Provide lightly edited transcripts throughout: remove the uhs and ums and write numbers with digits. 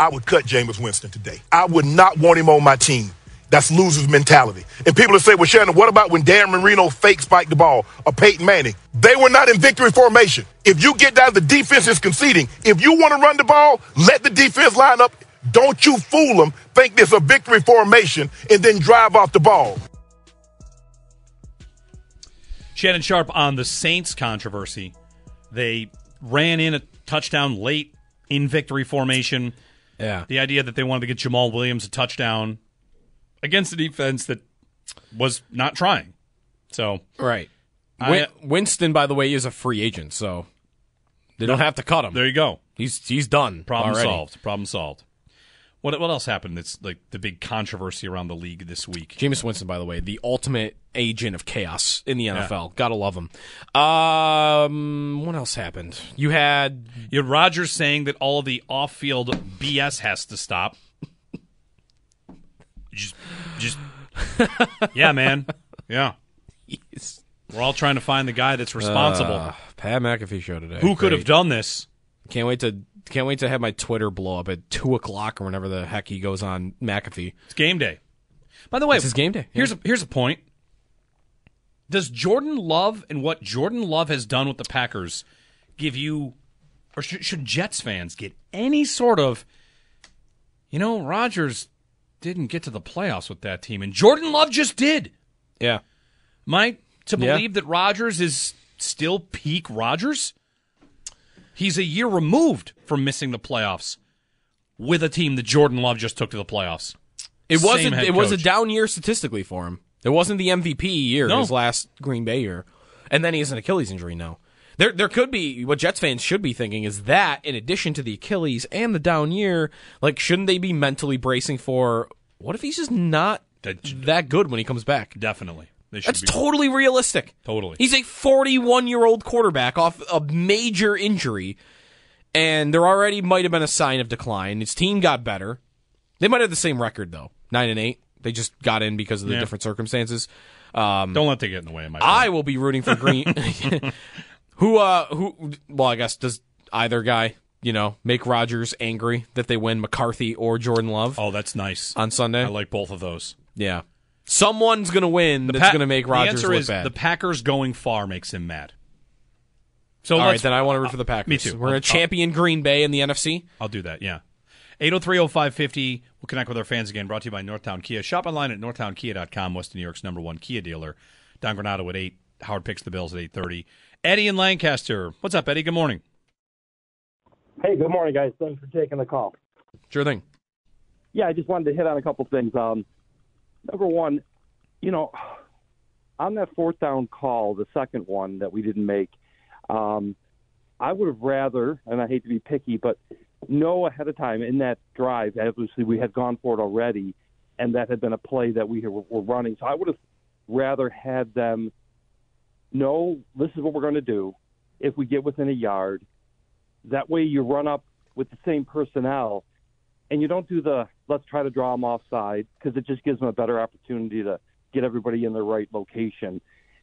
I would cut Jameis Winston today. I would not want him on my team. That's loser's mentality. And people that say, well, Shannon, what about when Dan Marino fake spiked the ball or Peyton Manning? They were not in victory formation. If you get down, the defense is conceding. If you want to run the ball, let the defense line up. Don't you fool them, think there's a victory formation, and then drive off the ball. Shannon Sharp on the Saints controversy. They ran in a touchdown late in victory formation. Yeah. The idea that they wanted to get Jamal Williams a touchdown against a defense that was not trying. So right. Winston, by the way, is a free agent, so they don't have to cut him. There you go. He's done. Problem solved. What else happened that's like the big controversy around the league this week? Jameis Winston, by the way, the ultimate agent of chaos in the NFL. Yeah. Gotta love him. What else happened? You had Rodgers saying that all the off-field BS has to stop. Just yeah, man. Yeah. Yes. We're all trying to find the guy that's responsible. Pat McAfee show today. Who could have done this? Can't wait to have my Twitter blow up at 2:00 or whenever the heck he goes on McAfee. It's game day. By the way, it's his game day. Yeah. Here's a point. Does Jordan Love and what Jordan Love has done with the Packers give you, or should Jets fans get any sort of, Rodgers didn't get to the playoffs with that team, and Jordan Love just did. Yeah. Am I to believe that Rodgers is still peak Rodgers? He's a year removed from missing the playoffs with a team that Jordan Love just took to the playoffs. It was a down year statistically for him. It wasn't the MVP year, his last Green Bay year. And then he has an Achilles injury now. There could be, what Jets fans should be thinking is that, in addition to the Achilles and the down year, like, shouldn't they be mentally bracing for, what if he's just not that good when he comes back? Definitely. That's totally realistic. Totally. He's a 41-year-old quarterback off a major injury, and there already might have been a sign of decline. His team got better. They might have the same record, though, 9-8. They just got in because of the different circumstances. Don't let that get in the way of my opinion. I will be rooting for Green. Who? Well, I guess, does either guy, make Rodgers angry that they win McCarthy or Jordan Love? Oh, that's nice. On Sunday? I like both of those. Yeah. Someone's going to win that's going to make Rodgers look bad. The Packers going far makes him mad. So all right, then I want to root for the Packers. Me too. We're going to champion Green Bay in the NFC. I'll do that, yeah. 803-0550. We'll connect with our fans again. Brought to you by Northtown Kia. Shop online at northtownkia.com, Western New York's #1 Kia dealer. Don Granato at 8. Howard picks the Bills at 8:30. Eddie in Lancaster. What's up, Eddie? Good morning. Hey, good morning, guys. Thanks for taking the call. Sure thing. Yeah, I just wanted to hit on a couple things. Number one, on that fourth down call, the second one that we didn't make, I would have rather, and I hate to be picky, but know ahead of time in that drive, obviously we had gone for it already, and that had been a play that we were running. So I would have rather had them know this is what we're going to do if we get within a yard. That way you run up with the same personnel, and you don't do the let's try to draw them offside, because it just gives them a better opportunity to get everybody in the right location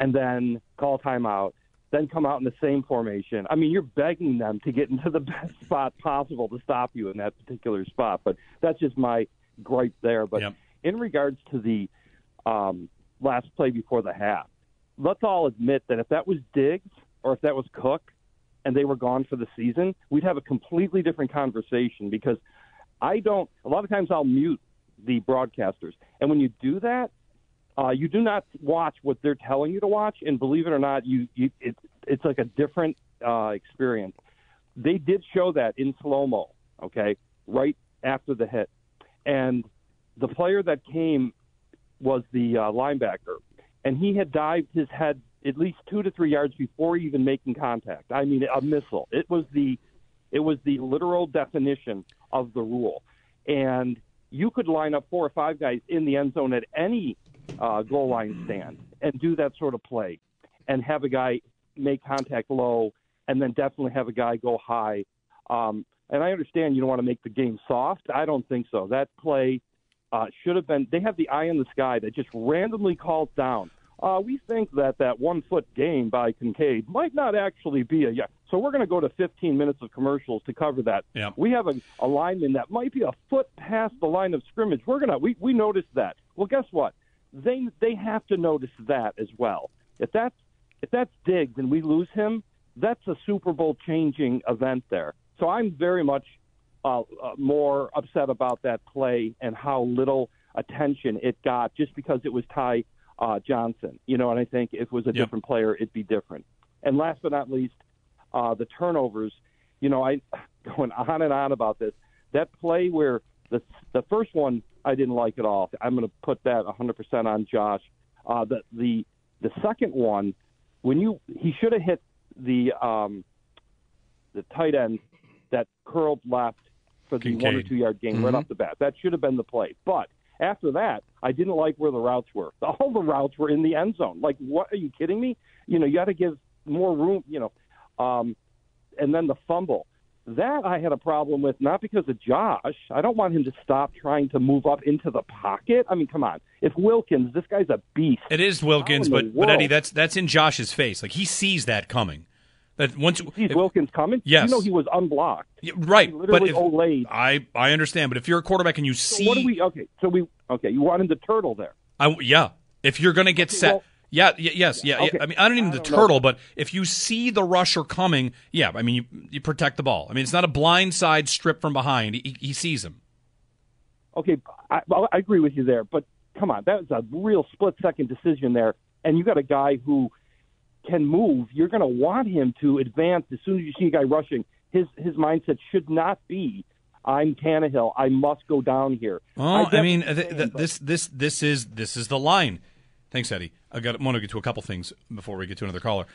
and then call timeout, then come out in the same formation. I mean, you're begging them to get into the best spot possible to stop you in that particular spot. But that's just my gripe there. But in regards to the last play before the half, let's all admit that if that was Diggs or if that was Cook and they were gone for the season, we'd have a completely different conversation, because – a lot of times I'll mute the broadcasters. And when you do that, you do not watch what they're telling you to watch. And believe it or not, it's like a different experience. They did show that in slow-mo, okay, right after the hit. And the player that came was the linebacker. And he had dived his head at least 2 to 3 yards before even making contact. I mean, a missile. It was the literal definition of the rule. And you could line up 4 or 5 guys in the end zone at any goal line stand and do that sort of play and have a guy make contact low and then definitely have a guy go high. And I understand you don't want to make the game soft. I don't think so. That play should have been – they have the eye in the sky that just randomly calls down we think that 1-foot gain by Kincaid might not actually be a yes. So we're going to go to 15 minutes of commercials to cover that. Yep. We have a lineman that might be a foot past the line of scrimmage. We noticed that. Well, guess what? They have to notice that as well. If that's Diggs and we lose him, that's a Super Bowl-changing event there. So I'm very much more upset about that play and how little attention it got just because it was Ty Johnson. You know, and I think if it was a different player, it'd be different. And last but not least, the turnovers. You know, I going on and on about this. That play where the first one I didn't like at all. I'm going to put that 100% on Josh. The second one, when he should have hit the tight end that curled left for the Kincaid. 1 or 2 yard gain right off the bat. That should have been the play. But after that, I didn't like where the routes were. All the routes were in the end zone. Like, what, are you kidding me? You know, you got to give more room, you know. And then the fumble. That I had a problem with, not because of Josh. I don't want him to stop trying to move up into the pocket. I mean, come on. If Wilkins, this guy's a beast. It is Wilkins, but Eddie, that's in Josh's face. Like, he sees that coming. He sees Wilkins coming? Yes. You know he was unblocked. Yeah, right. He literally olayed. I understand, but if you're a quarterback and you see... So what do we... Okay, you want him to turtle there. If you're going to get set... Well, Yeah. Okay. I mean, I don't even the turtle, know. But if you see the rusher coming, I mean, you protect the ball. I mean, it's not a blindside strip from behind. He sees him. Okay, I agree with you there, but come on, that was a real split-second decision there, and you got a guy who can move. You're going to want him to advance as soon as you see a guy rushing. His mindset should not be, I'm Tannehill, I must go down here. Oh, I mean, this is the line. Thanks, Eddie. I want to get to a couple things before we get to another caller.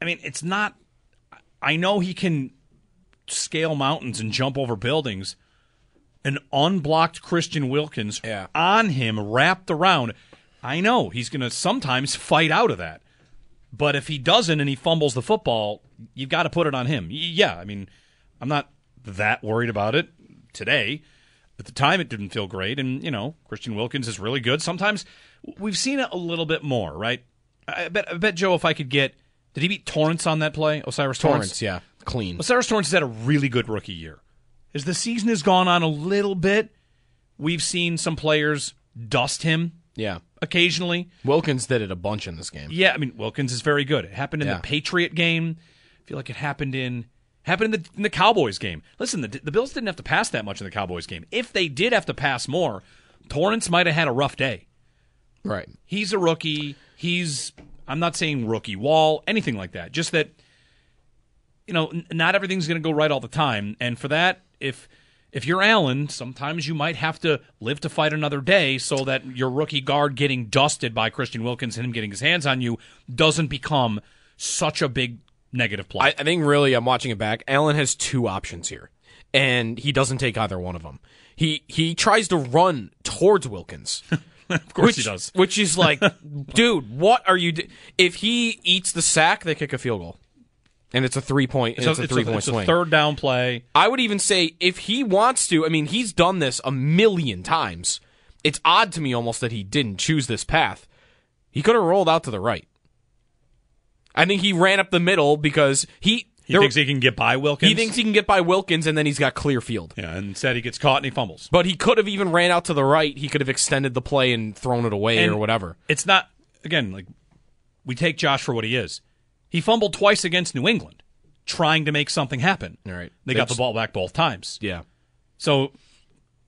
I mean, it's not – I know he can scale mountains and jump over buildings. An unblocked Christian Wilkins on him, wrapped around. I know he's going to sometimes fight out of that. But if he doesn't and he fumbles the football, you've got to put it on him. Yeah, I mean, I'm not that worried about it today. At the time, it didn't feel great, and, you know, Christian Wilkins is really good. Sometimes we've seen it a little bit more, right? I bet Joe, if I could get – did he beat Torrance on that play? Osiris Torrance? Torrance, yeah, clean. Osiris Torrance has had a really good rookie year. As the season has gone on a little bit, we've seen some players dust him occasionally. Wilkins did it a bunch in this game. Yeah, I mean, Wilkins is very good. It happened in the Patriot game. I feel like it happened in – Happened in the Cowboys game. Listen, the Bills didn't have to pass that much in the Cowboys game. If they did have to pass more, Torrance might have had a rough day. Right. He's a rookie. I'm not saying rookie wall, anything like that. Just that, you know, not everything's going to go right all the time. And for that, if you're Allen, sometimes you might have to live to fight another day so that your rookie guard getting dusted by Christian Wilkins and him getting his hands on you doesn't become such a big negative play. I think really, I'm watching it back. Allen has two options here, and he doesn't take either one of them. He tries to run towards Wilkins. Of course he does. Which is like, dude, what are you if he eats the sack, they kick a field goal. And it's a 3-point swing. It's a third down play. I would even say if he wants to, I mean, he's done this a million times. It's odd to me almost that he didn't choose this path. He could have rolled out to the right. I think he ran up the middle because he thinks he can get by Wilkins. He thinks he can get by Wilkins, and then he's got clear field. Yeah, and instead he gets caught and he fumbles. But he could have even ran out to the right. He could have extended the play and thrown it away or whatever. It's not, again, like we take Josh for what he is. He fumbled twice against New England trying to make something happen. All right. They got the ball back both times. Yeah. So,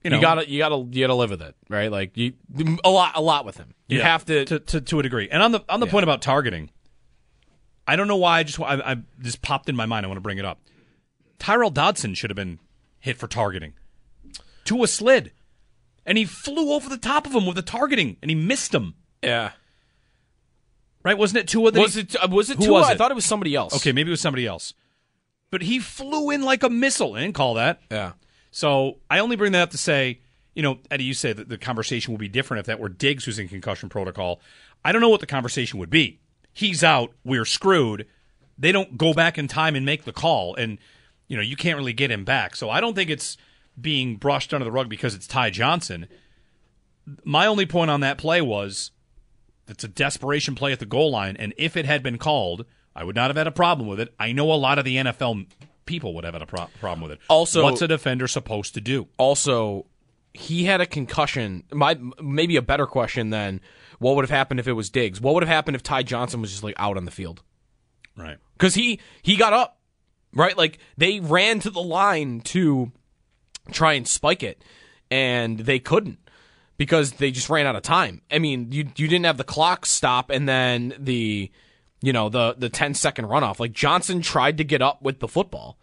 you know. You gotta live with it, right? Like a lot with him. You have to a degree. And on the point about targeting, I don't know why. I just popped in my mind. I want to bring it up. Tyrell Dodson should have been hit for targeting. Tua slid, and he flew over the top of him with the targeting, and he missed him. Yeah. Right? Wasn't it Tua? Was it Tua? I thought it was somebody else. Okay, maybe it was somebody else. But he flew in like a missile. I didn't call that. Yeah. So I only bring that up to say, you know, Eddie, you say that the conversation would be different if that were Diggs who's in concussion protocol. I don't know what the conversation would be. He's out, we're screwed. They don't go back in time and make the call, and you know you can't really get him back. So I don't think it's being brushed under the rug because it's Ty Johnson. My only point on that play was It's a desperation play at the goal line, and if it had been called, I would not have had a problem with it. I know a lot of the NFL people would have had a problem with it. Also, what's a defender supposed to do? Also, he had a concussion. Maybe a better question than what would have happened if it was Diggs. What would have happened if Ty Johnson was just like out on the field? Right. Because he got up, right? Like they ran to the line to try and spike it, and they couldn't because they just ran out of time. I mean, you didn't have the clock stop and then the 10-second runoff. Like Johnson tried to get up with the football,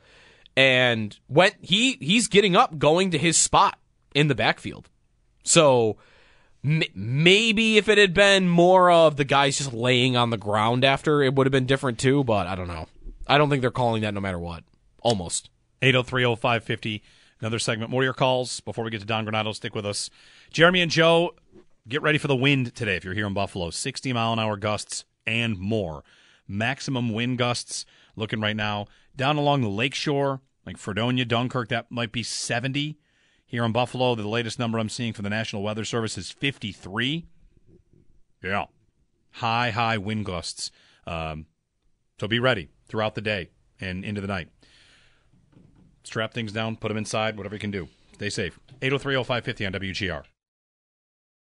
and when he's getting up, going to his spot in the backfield. So maybe if it had been more of the guys just laying on the ground after, it would have been different too, but I don't know. I don't think they're calling that no mamatter what. Almost. 803-0550. Another segment. More of your calls before we get to Don Granato. Stick with us. Jeremy and Joe, get ready for the wind today if you're here in Buffalo. 60-mile-an-hour gusts and more. Maximum wind gusts looking right now. Down along the lakeshore, like Fredonia, Dunkirk, that might be 70. Here in Buffalo, the latest number I'm seeing from the National Weather Service is 53. Yeah. High wind gusts. So be ready throughout the day and into the night. Strap things down, put them inside, whatever you can do. Stay safe. 803-0550 on WGR.